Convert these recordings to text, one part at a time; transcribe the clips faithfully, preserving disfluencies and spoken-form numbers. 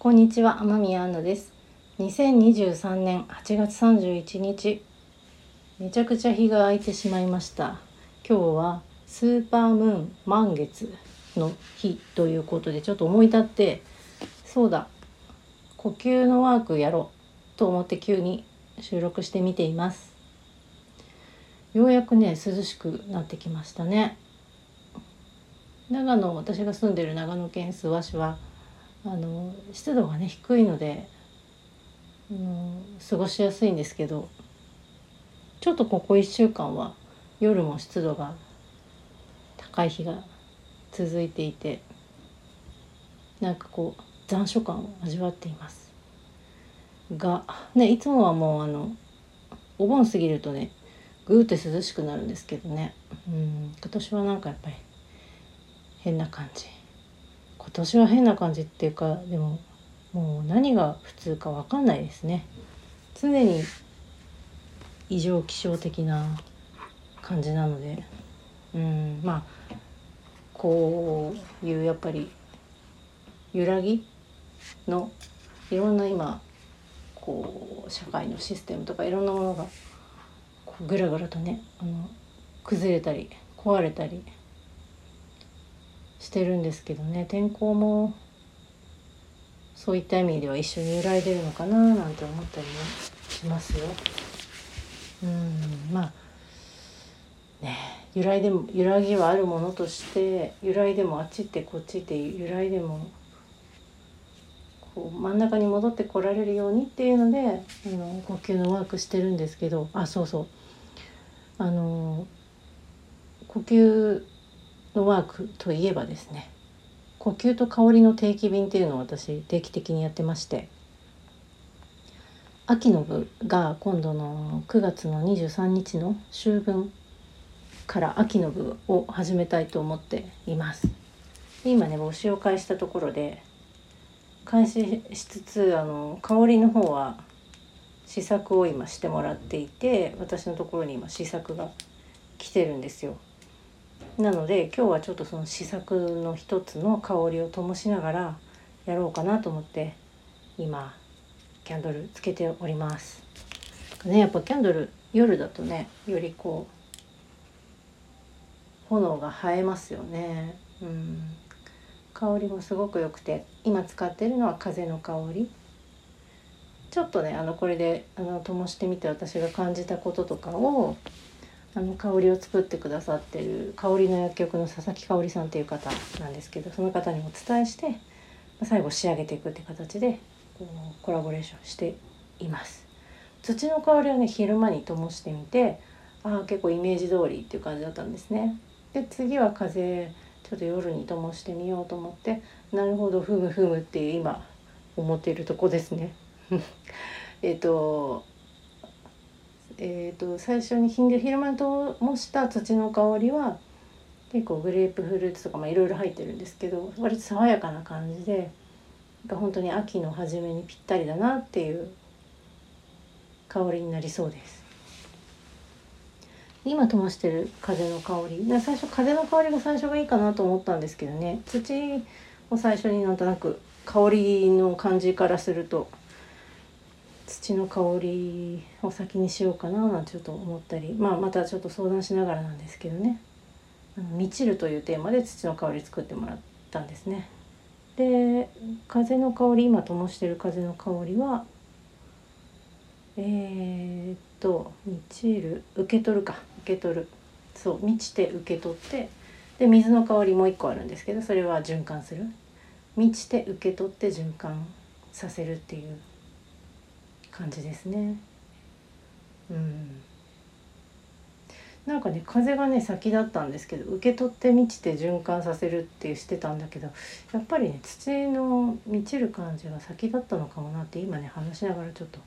こんにちは、天宮アンナです。にせんにじゅうさんねんはちがつさんじゅういちにち、めちゃくちゃ日が空いてしまいました。今日はスーパームーン満月の日ということで、ちょっと思い立って、そうだ、呼吸のワークやろうと思って急に収録してみています。ようやくね、涼しくなってきましたね。長野、私が住んでる長野県諏訪市はあの湿度がね低いので、うん、過ごしやすいんですけど、ちょっとここいっしゅうかんは夜も湿度が高い日が続いていて、なんかこう残暑感を味わっていますが、ね、いつもはもうあのお盆過ぎるとねぐーって涼しくなるんですけどね、うん、今年はなんかやっぱり変な感じ今年は変な感じっていうか、でももう何が普通か分かんないですね。常に異常気象的な感じなので、うん、まあこういうやっぱり揺らぎのいろんな今こう社会のシステムとかいろんなものがこうぐらぐらとねあの崩れたり壊れたりしてるんですけどね、天候もそういった意味では一緒に揺らいでるのかななんて思ったりもしますよ。うん、まあね、揺らいでも揺らぎはあるものとして、揺らいでもあっちってこっちって揺らいでもこう真ん中に戻ってこられるようにっていうので、あの呼吸のワークしてるんですけど、あ、そうそう、あの呼吸のワークといえばですね、呼吸と香りの定期便っていうのを私定期的にやってまして、秋の部が今度のくがつのにじゅうさんにちの秋分から秋の部を始めたいと思っています。今ね募集を開始したところで、開始しつつあの香りの方は試作を今してもらっていて、私のところに今試作が来てるんですよ。なので今日はちょっとその試作の一つの香りを灯しながらやろうかなと思って、今キャンドルつけております、ね、やっぱキャンドル夜だとねよりこう炎が映えますよね、うん、香りもすごく良くて、今使っているのは風の香り。ちょっとねあのこれであの灯してみて私が感じたこととかを、あの香りを作ってくださってる香りの薬局の佐々木香織さんという方なんですけど、その方にお伝えして最後仕上げていくって形でコラボレーションしています。土の香りをね昼間に灯してみて、ああ結構イメージ通りっていう感じだったんですね。で次は風ちょっと夜に灯してみようと思って、なるほどふむふむっていう今思っているとこですねえっとえー、と最初に昼間に灯した土の香りは結構グレープフルーツとか、まあ、いろいろ入ってるんですけど、割と爽やかな感じで本当に秋の初めにぴったりだなっていう香りになりそうです。今灯してる風の香り、最初風の香りが最初がいいかなと思ったんですけどね、土を最初になんとなく香りの感じからすると土の香りを先にしようかななんてちょっと思ったり、まあ、またちょっと相談しながらなんですけどね、あの満ちるというテーマで土の香り作ってもらったんですね。で風の香り、今灯してる風の香りはえー、っと満ちる受け取るか受け取るそう満ちて受け取って、で水の香りもう一個あるんですけど、それは循環する、満ちて受け取って循環させるっていう感じですね。うん、なんかね風がね先だったんですけど、受け取って満ちて循環させるってしてたんだけど、やっぱりね土の満ちる感じが先だったのかもなって今ね話しながらちょっと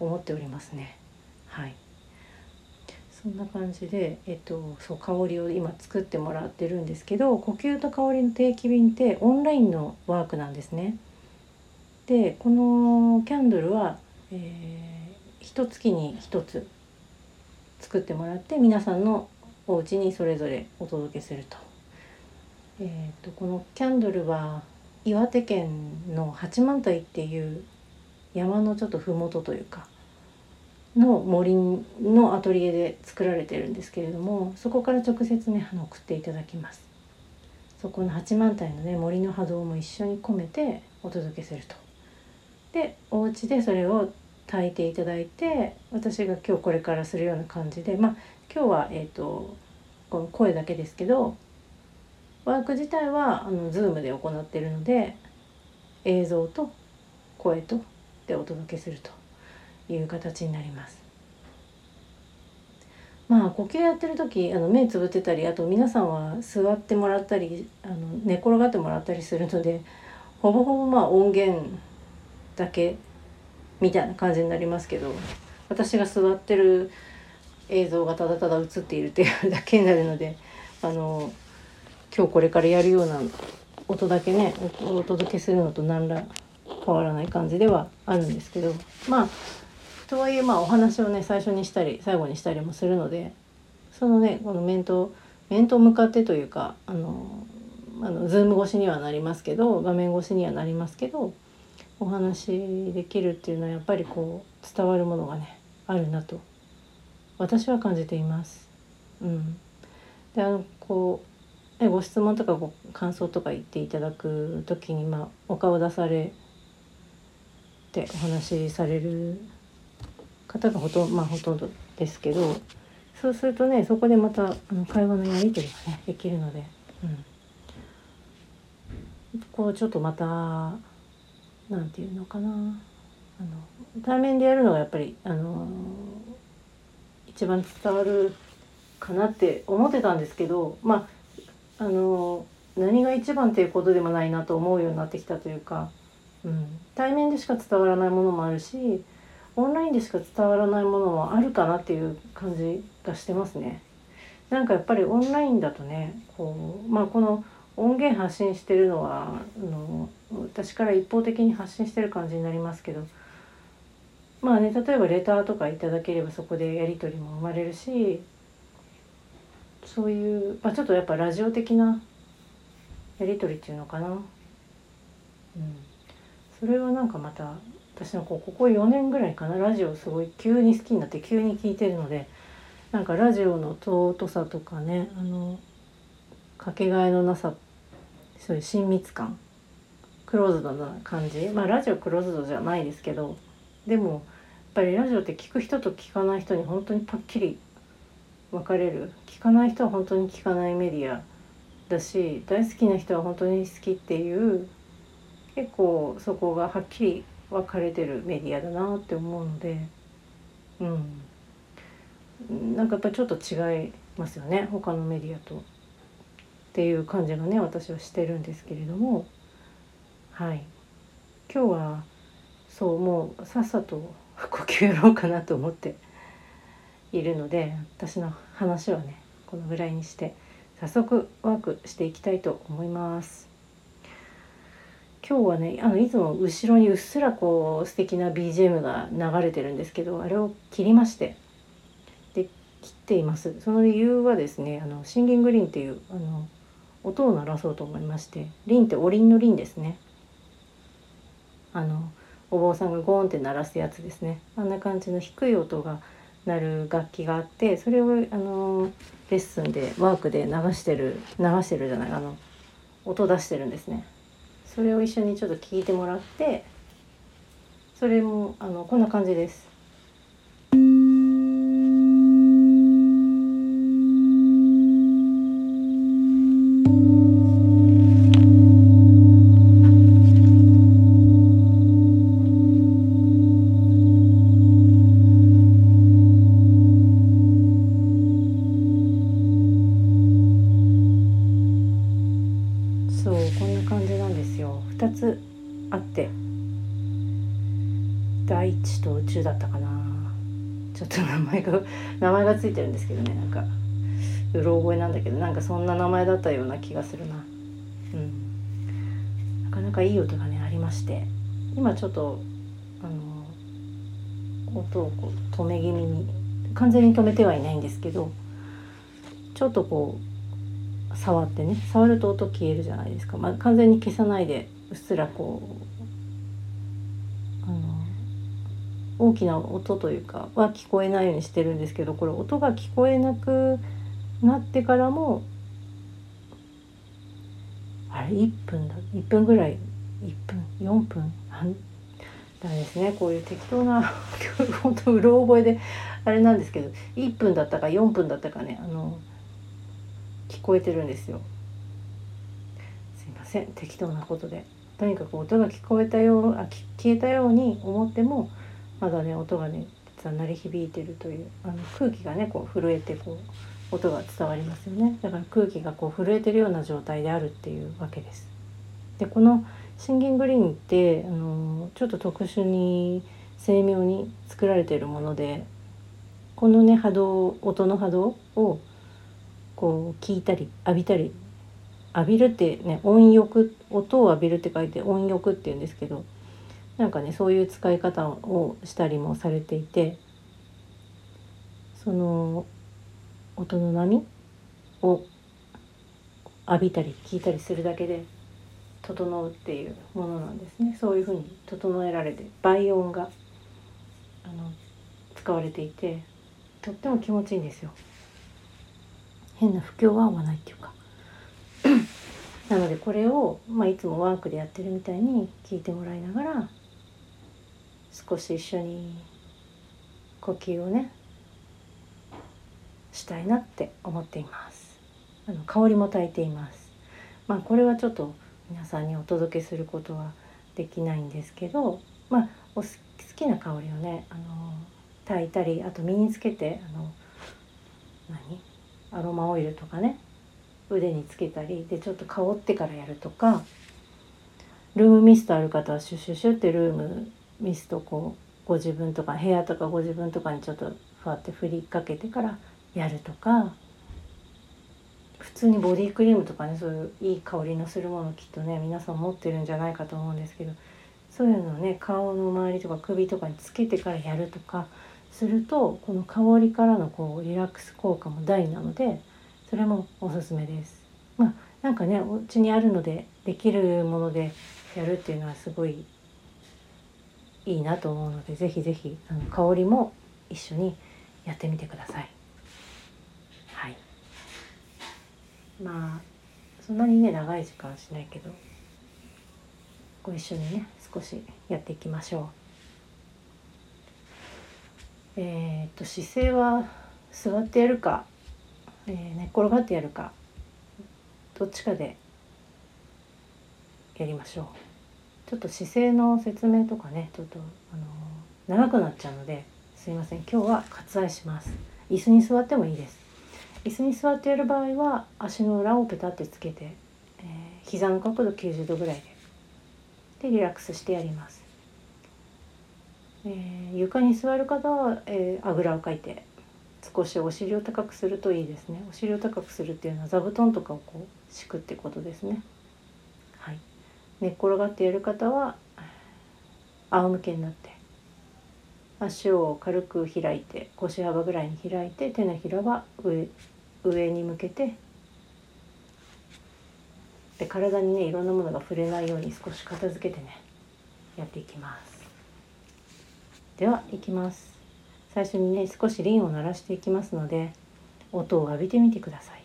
思っておりますね。はい、そんな感じで、えっと、そう香りを今作ってもらってるんですけど、呼吸と香りの定期便ってオンラインのワークなんですね。でこのキャンドルはえー、一月に一つ作ってもらって、皆さんのお家にそれぞれお届けすると。えーと、このキャンドルは岩手県の八幡平っていう山のちょっと麓というかの森のアトリエで作られてるんですけれども、そこから直接ねあの送っていただきます。そこの八幡平のね森の波動も一緒に込めてお届けすると。でお家でそれを炊いていただいて、私が今日これからするような感じで、まあ今日はえっとこの声だけですけど、ワーク自体はあの Zoom で行っているので、映像と声とでお届けするという形になります。まあ呼吸やってる時あの目つぶってたり、あと皆さんは座ってもらったりあの寝転がってもらったりするので、ほぼほぼまあ音源だけみたいな感じになりますけど、私が座ってる映像がただただ映っているっていうだけになるので、あの今日これからやるような音だけね お, お届けするのと何ら変わらない感じではあるんですけど、まあとはいえまあお話をね最初にしたり最後にしたりもするので、そのねこの面と面と向かってというか、あのあのズーム越しにはなりますけど、画面越しにはなりますけど、お話できるっていうのはやっぱりこう伝わるものがねあるなと私は感じています。うん、であのこうえご質問とかご感想とか言っていただくときに、まあお顔出されてお話しされる方がほとんど、まあ、ほとんどですけど、そうするとねそこでまたあの会話のやり取りがねできるので、うん、こうちょっとまたなんていうのかな、あの対面でやるのがやっぱりあの一番伝わるかなって思ってたんですけど、まああの何が一番っていうことでもないなと思うようになってきたというか、うん、対面でしか伝わらないものもあるし、オンラインでしか伝わらないものもあるかなっていう感じがしてますね。なんかやっぱりオンラインだとねこう、まあ、この音源発信してるのはあの私から一方的に発信してる感じになりますけど、まあね、例えばレターとかいただければそこでやり取りも生まれるし、そういう、まあ、ちょっとやっぱラジオ的なやり取りっていうのかな、うん、それはなんかまた私のこうここよねんぐらいかな、ラジオすごい急に好きになって急に聞いてるので、なんかラジオの尊さとかね、あのかけがえのなさ、そういう親密感、クローズドな感じ、まあラジオクローズドじゃないですけど、でもやっぱりラジオって聞く人と聞かない人に本当にパッキリ分かれる。聞かない人は本当に聞かないメディアだし、大好きな人は本当に好きっていう、結構そこがはっきり分かれてるメディアだなって思うので、うん、なんかやっぱりちょっと違いますよね、他のメディアとっていう感じがね私はしてるんですけれども、はい、今日はそうもうさっさと呼吸やろうかなと思っているので、私の話はねこのぐらいにして早速ワークしていきたいと思います。今日はねあのいつも後ろにうっすらこう素敵な ビージーエム が流れてるんですけど、あれを切りまして、で切っています。その理由はですね、あのシンギングリンっていうあの音を鳴らそうと思いまして、リンっておりんのリンですね、あのお坊さんがゴーンって鳴らすやつですね。あんな感じの低い音が鳴る楽器があって、それをあのレッスンでワークで流してる流してるじゃないあの音出してるんですね。それを一緒にちょっと聞いてもらって、それもあのこんな感じです。ふたつあって、大地と宇宙だったかな、ちょっと名前が名前がついてるんですけどね、なんかうろ覚えなんだけど、なんかそんな名前だったような気がするな、うん、なかなかいい音がねありまして、今ちょっとあの音をこう止め気味に、完全に止めてはいないんですけど、ちょっとこう触ってね、触ると音消えるじゃないですか、まあ、完全に消さないでうっすらこうあの大きな音というかは聞こえないようにしてるんですけど、これ音が聞こえなくなってからもあれいっぷんだいっぷんぐらいいっぷんよんぷんだめですね、こういう適当な本当うろ覚えであれなんですけど、いっぷんだったかよんぷんだったかね、あの聞こえてるんですよ。すいません、適当なことで。とにかく音が聞こえたようあ消えたように思ってもまだね音がね鳴り響いてるという、あの空気がねこう震えてこう音が伝わりますよね。だから空気がこう震えてるような状態であるっていうわけです。でこのシンギングリーンってあのちょっと特殊に精妙に作られているもので、このね波動音の波動をこう聞いたり浴びたり、浴びるってね音浴、音を浴びるって書いて音浴っていうんですけど、なんかねそういう使い方をしたりもされていて、その音の波を浴びたり聞いたりするだけで整うっていうものなんですね。そういうふうに整えられて倍音があの使われていて、とっても気持ちいいんですよ。変な不協和音はないっていうかなのでこれを、まあ、いつもワークでやってるみたいに聞いてもらいながら少し一緒に呼吸をねしたいなって思っています。あの香りも焚いています。まあこれはちょっと皆さんにお届けすることはできないんですけど、まあ、お好きな香りをねあの焚いたり、あと身につけてあの何アロマオイルとかね腕につけたりでちょっと香ってからやるとか、ルームミストある方はシュシュシュってルームミストこうご自分とか部屋とかご自分とかにちょっとふわって振りかけてからやるとか、普通にボディクリームとかねそういういい香りのするものきっとね皆さん持ってるんじゃないかと思うんですけど、そういうのをね顔の周りとか首とかにつけてからやるとかすると、この香りからのこうリラックス効果も大なのでそれもおすすめです。まあなんかねお家にあるのでできるものでやるっていうのはすごいいいなと思うので、ぜひぜひあの香りも一緒にやってみてください。はい、まあそんなにね長い時間はしないけどご一緒にね少しやっていきましょう。えー、っと姿勢は座ってやるか、えー、寝っ転がってやるかどっちかでやりましょう。ちょっと姿勢の説明とかねちょっと、あのー、長くなっちゃうのですいません、今日は割愛します。椅子に座ってもいいです。椅子に座ってやる場合は足の裏をペタってつけて、えー、膝の角度きゅうじゅうどぐらいで、でリラックスしてやります。えー、床に座る方は、えー、あぐらをかいて少しお尻を高くするといいですね。お尻を高くするっていうのは座布団とかをこう敷くってことですね。はい、寝っ転がってやる方は仰向けになって足を軽く開いて腰幅ぐらいに開いて手のひらは 上, 上に向けてで体にねいろんなものが触れないように少し片付けてねやっていきます。ではいきます。最初にね少しリンを鳴らしていきますので音を浴びてみてください。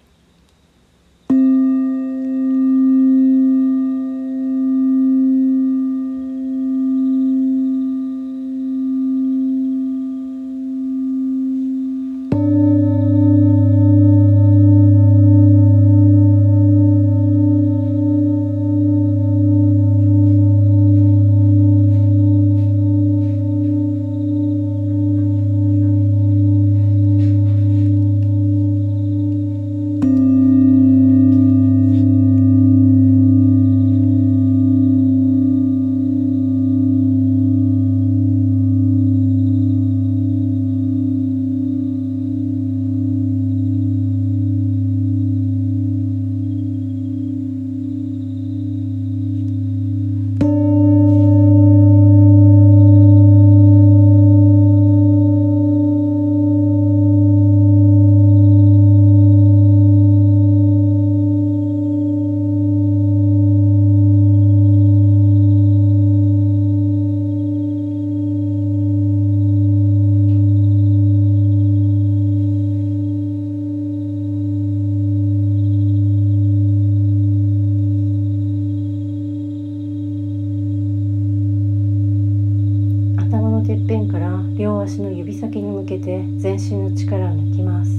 両足の指先に向けて全身の力を抜きます。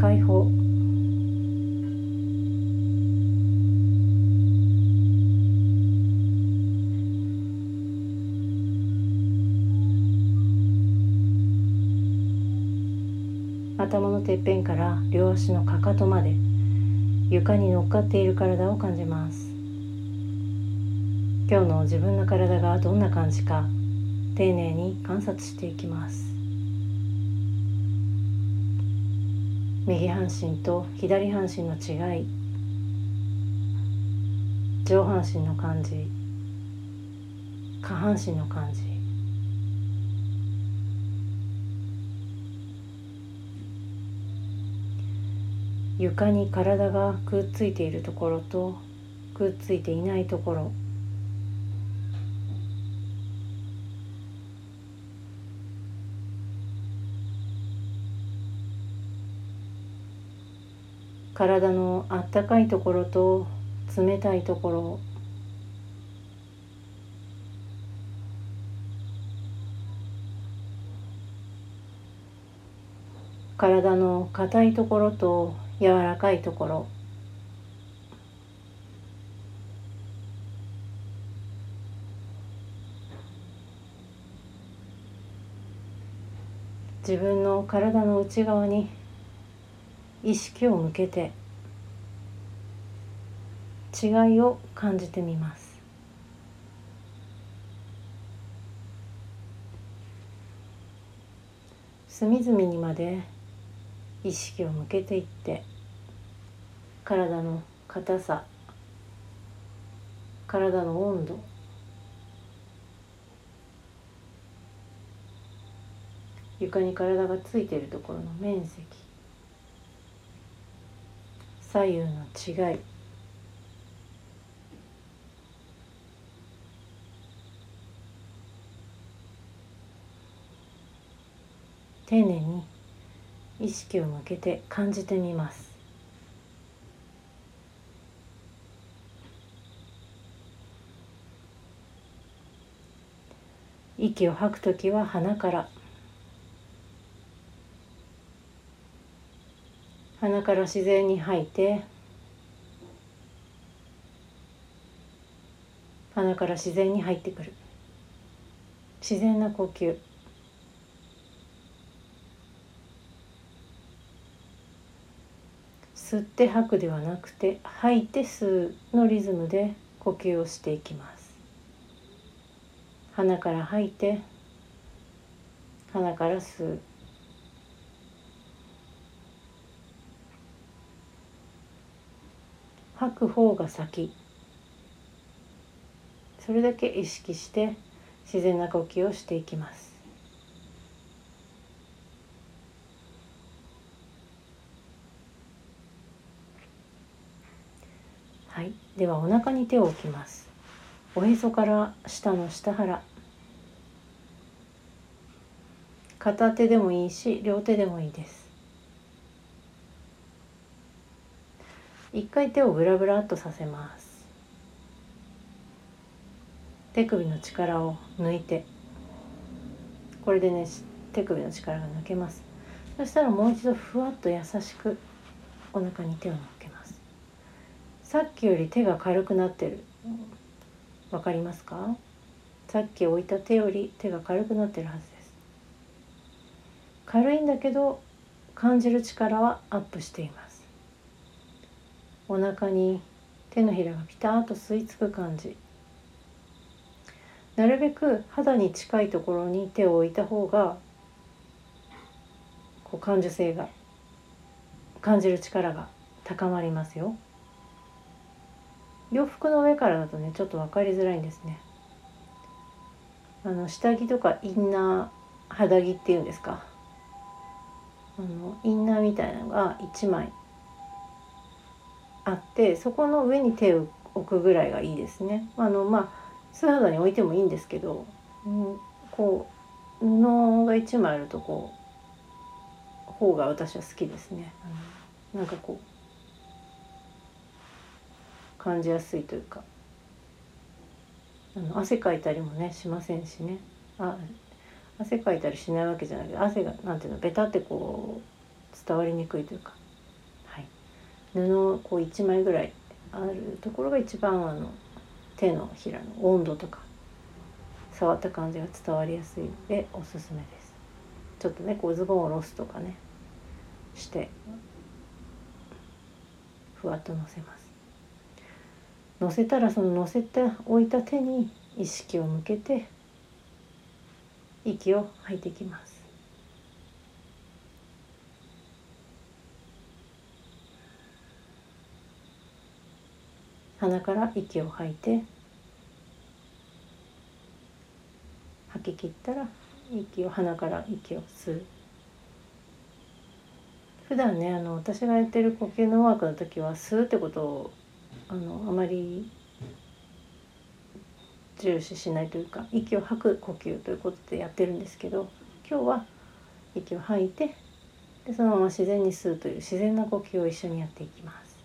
解放。頭のてっぺんから両足のかかとまで床に乗っかっている体を感じます。今日の自分の体がどんな感じか丁寧に観察していきます。右半身と左半身の違い、上半身の感じ、下半身の感じ、床に体がくっついているところとくっついていないところ、体のあったかいところと冷たいところ、体の硬いところと柔らかいところ、自分の体の内側に意識を向けて違いを感じてみます。隅々にまで意識を向けていって、体の硬さ、体の温度、床に体がついているところの面積、左右の違い、丁寧に意識を向けて感じてみます。息を吐くときは鼻から、鼻から自然に吐いて、鼻から自然に入ってくる自然な呼吸。吸って吐くではなくて、吐いて吸うのリズムで呼吸をしていきます。鼻から吐いて、鼻から吸う。吐く方が先。それだけ意識して自然な呼吸をしていきます。はい、ではお腹に手を置きます。おへそから下の下腹、片手でもいいし両手でもいいです。一回手をブラブラっとさせます。手首の力を抜いて、これでね、手首の力が抜けます。そしたらもう一度ふわっと優しくお腹に手を乗っけます。さっきより手が軽くなってる、わかりますか？さっき置いた手より手が軽くなってるはずです。軽いんだけど感じる力はアップしています。お腹に手のひらがピタッと吸い付く感じ。なるべく肌に近いところに手を置いた方が、こう感受性が、感じる力が高まりますよ。洋服の上からだとね、ちょっと分かりづらいんですね。あの下着とかインナー、肌着っていうんですか。あのインナーみたいなのがいちまいあって、そこの上に手を置くぐらいがいいですね。あのまあ素肌に置いてもいいんですけど、うん、こう布がいちまいあるとこう方が私は好きですね。あのなんかこう感じやすいというか、あの汗かいたりもねしませんしね。あ汗かいたりしないわけじゃないけど、汗がなんていうのベタってこう伝わりにくいというか、はい、布をこういちまいぐらいあるところが一番あの手のひらの温度とか触った感じが伝わりやすいのでおすすめです。ちょっとねこうズボンを下ろすとかねしてふわっとのせます。のせたらそののせて置いた手に意識を向けて息を吐いていきます。鼻から息を吐いて、吐き切ったら息を鼻から息を吸う。普段ねあの私がやってる呼吸のワークの時は吸うってことをあのあまり重視しないというか、息を吐く呼吸ということでやってるんですけど、今日は息を吐いてでそのまま自然に吸うという自然な呼吸を一緒にやっていきます。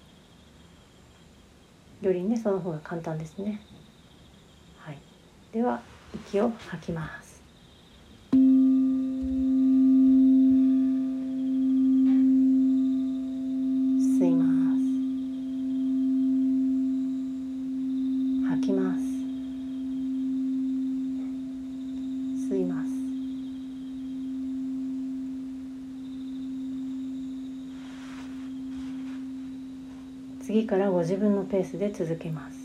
よりねその方が簡単ですね。はい、では息を吐きます。次からご自分のペースで続けます。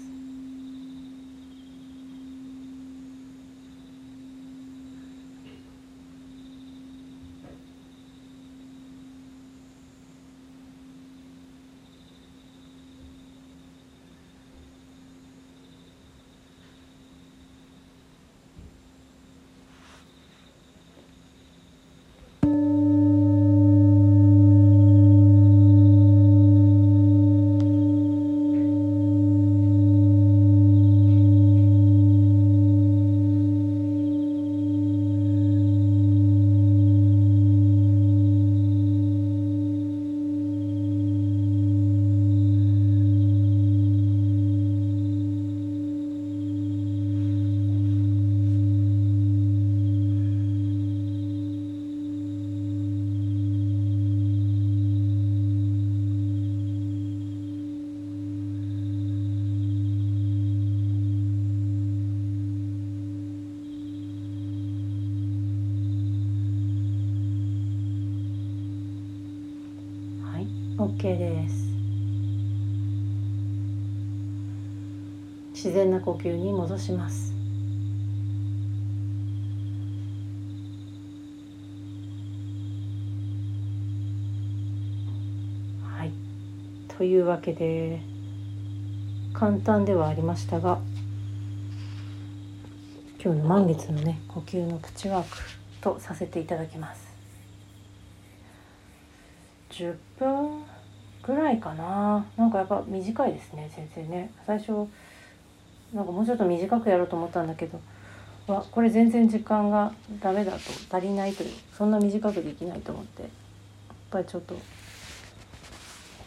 OK です。自然な呼吸に戻します。はい、というわけで簡単ではありましたが、今日の満月のね呼吸のプチワークとさせていただきます。じゅっぷんぐらいかな。なんかやっぱ短いですね全然ね。最初なんかもうちょっと短くやろうと思ったんだけど、わこれ全然時間がダメだと足りないという、そんな短くできないと思って、やっぱりちょっと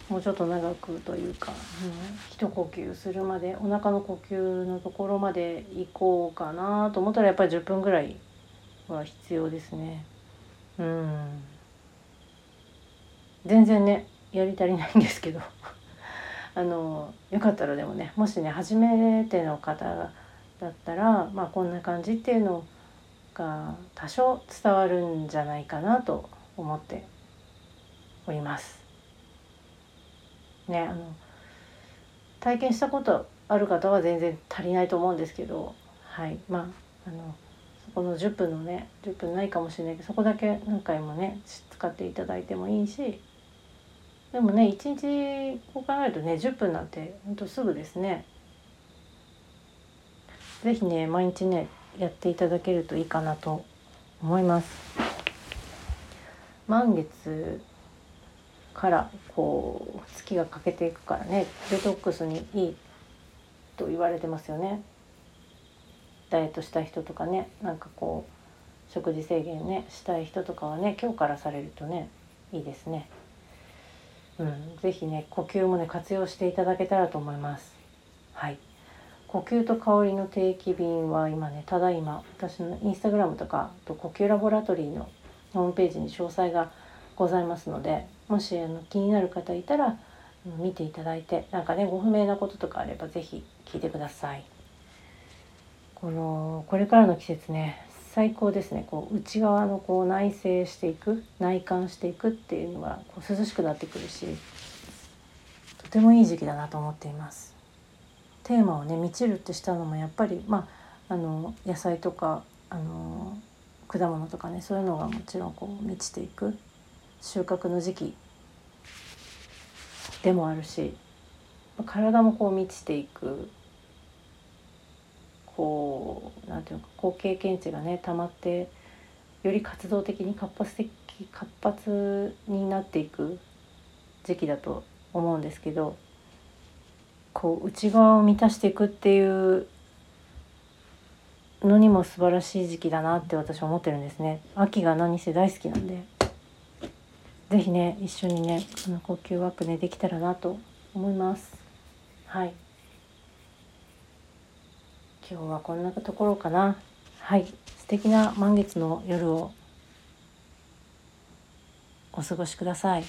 もうちょっと長くというか、うん、一呼吸するまでお腹の呼吸のところまで行こうかなと思ったら、やっぱりじゅっぷんぐらいは必要ですね。うん全然ねやり足りないんですけどあのよかったらでもね、もしね初めての方だったら、まあ、こんな感じっていうのが多少伝わるんじゃないかなと思っておりますね。あの体験したことある方は全然足りないと思うんですけど、はい、まああのこのじゅっぷんのねじゅっぷんないかもしれないけど、そこだけ何回もね使っていただいてもいいし、でもねいちにちこう考えるとねじゅっぷんなんてほんとすぐですね。ぜひね毎日ねやっていただけるといいかなと思います。満月からこう月が欠けていくからね、デトックスにいいと言われてますよね。ダイエットした人とかね、なんかこう食事制限ねしたい人とかはね今日からされるとねいいですね。うん、ぜひね呼吸もね活用していただけたらと思います。はい、呼吸と香りの定期便は今ね、ただいま私のインスタグラムとかと呼吸ラボラトリーのホームページに詳細がございますので、もしあの気になる方いたら見ていただいて、なんかねご不明なこととかあればぜひ聞いてください。このこれからの季節ね、最高ですね。こう内側のこう内省していく、内観していくっていうのがこう涼しくなってくるし、とてもいい時期だなと思っています。テーマをね満ちるってしたのもやっぱり、まあ、あの野菜とかあの果物とかね、そういうのがもちろんこう満ちていく収穫の時期でもあるし、体もこう満ちていく、こうなんていうか、こう経験値がね溜まってより活動的に活発的活発になっていく時期だと思うんですけど、こう内側を満たしていくっていうのにも素晴らしい時期だなって私は思ってるんですね。秋が何せ大好きなんで、ぜひね一緒にねこの呼吸ワークねできたらなと思います。はい、今日はこんなところかな。はい、素敵な満月の夜をお過ごしください。